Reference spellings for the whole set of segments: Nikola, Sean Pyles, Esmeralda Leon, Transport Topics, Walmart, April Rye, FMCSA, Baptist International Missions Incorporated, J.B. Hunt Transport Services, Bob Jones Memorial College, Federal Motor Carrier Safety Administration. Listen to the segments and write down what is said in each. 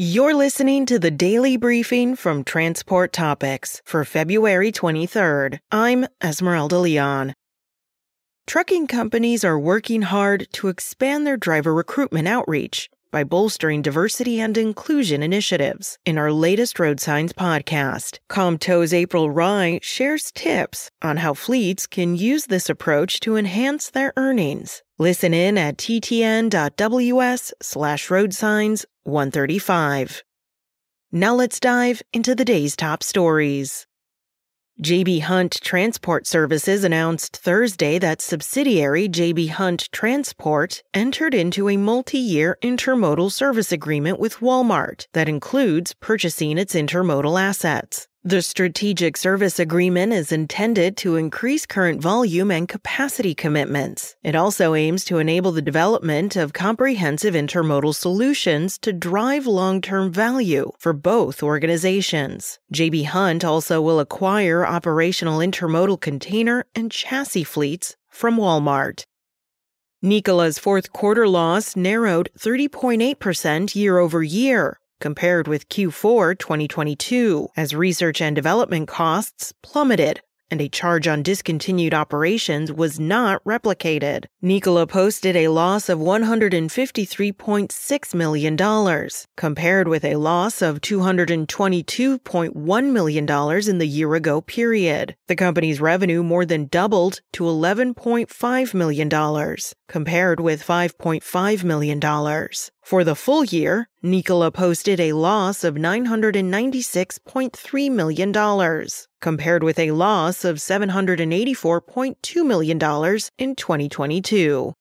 You're listening to the Daily Briefing from Transport Topics for February 23rd. I'm Esmeralda Leon. Trucking companies are working hard to expand their driver recruitment outreach by bolstering diversity and inclusion initiatives. In our latest Road Signs podcast, ComTOW's April Rye shares tips on how fleets can use this approach to enhance their earnings. Listen in at ttn.ws/roadsigns 135. Now let's dive into the day's top stories. J.B. Hunt Transport Services announced Thursday that subsidiary J.B. Hunt Transport entered into a multi-year intermodal service agreement with Walmart that includes purchasing its intermodal assets. The strategic service agreement is intended to increase current volume and capacity commitments. It also aims to enable the development of comprehensive intermodal solutions to drive long-term value for both organizations. J.B. Hunt also will acquire operational intermodal container and chassis fleets from Walmart. Nikola's fourth quarter loss narrowed 30.8% year over year, compared with Q4 2022, as research and development costs plummeted and a charge on discontinued operations was not replicated. Nikola posted a loss of $153.6 million, compared with a loss of $222.1 million in the year-ago period. The company's revenue more than doubled to $11.5 million, compared with $5.5 million. For the full year, Nikola posted a loss of $996.3 million, compared with a loss of $784.2 million in 2022.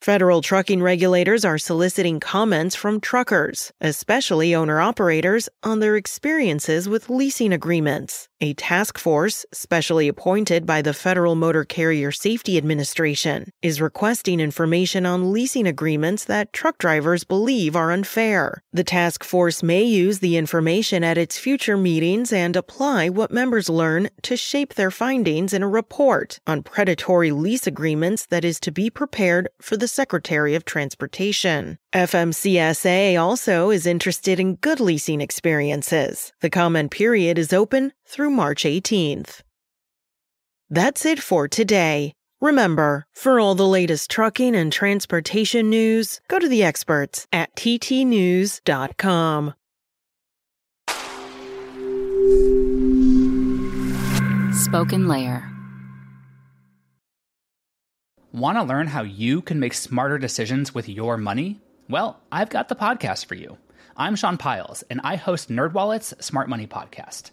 Federal trucking regulators are soliciting comments from truckers, especially owner-operators, on their experiences with leasing agreements. A task force, specially appointed by the Federal Motor Carrier Safety Administration, is requesting information on leasing agreements that truck drivers believe are unfair. The task force may use the information at its future meetings and apply what members learn to shape their findings in a report on predatory lease agreements that is to be prepared for the Secretary of Transportation. FMCSA also is interested in good leasing experiences. The comment period is open through March 18th. That's it for today. Remember, for all the latest trucking and transportation news, go to the experts at ttnews.com. Spoken Layer. Want to learn how you can make smarter decisions with your money? Well, I've got the podcast for you. I'm Sean Pyles, and I host NerdWallet's Smart Money Podcast.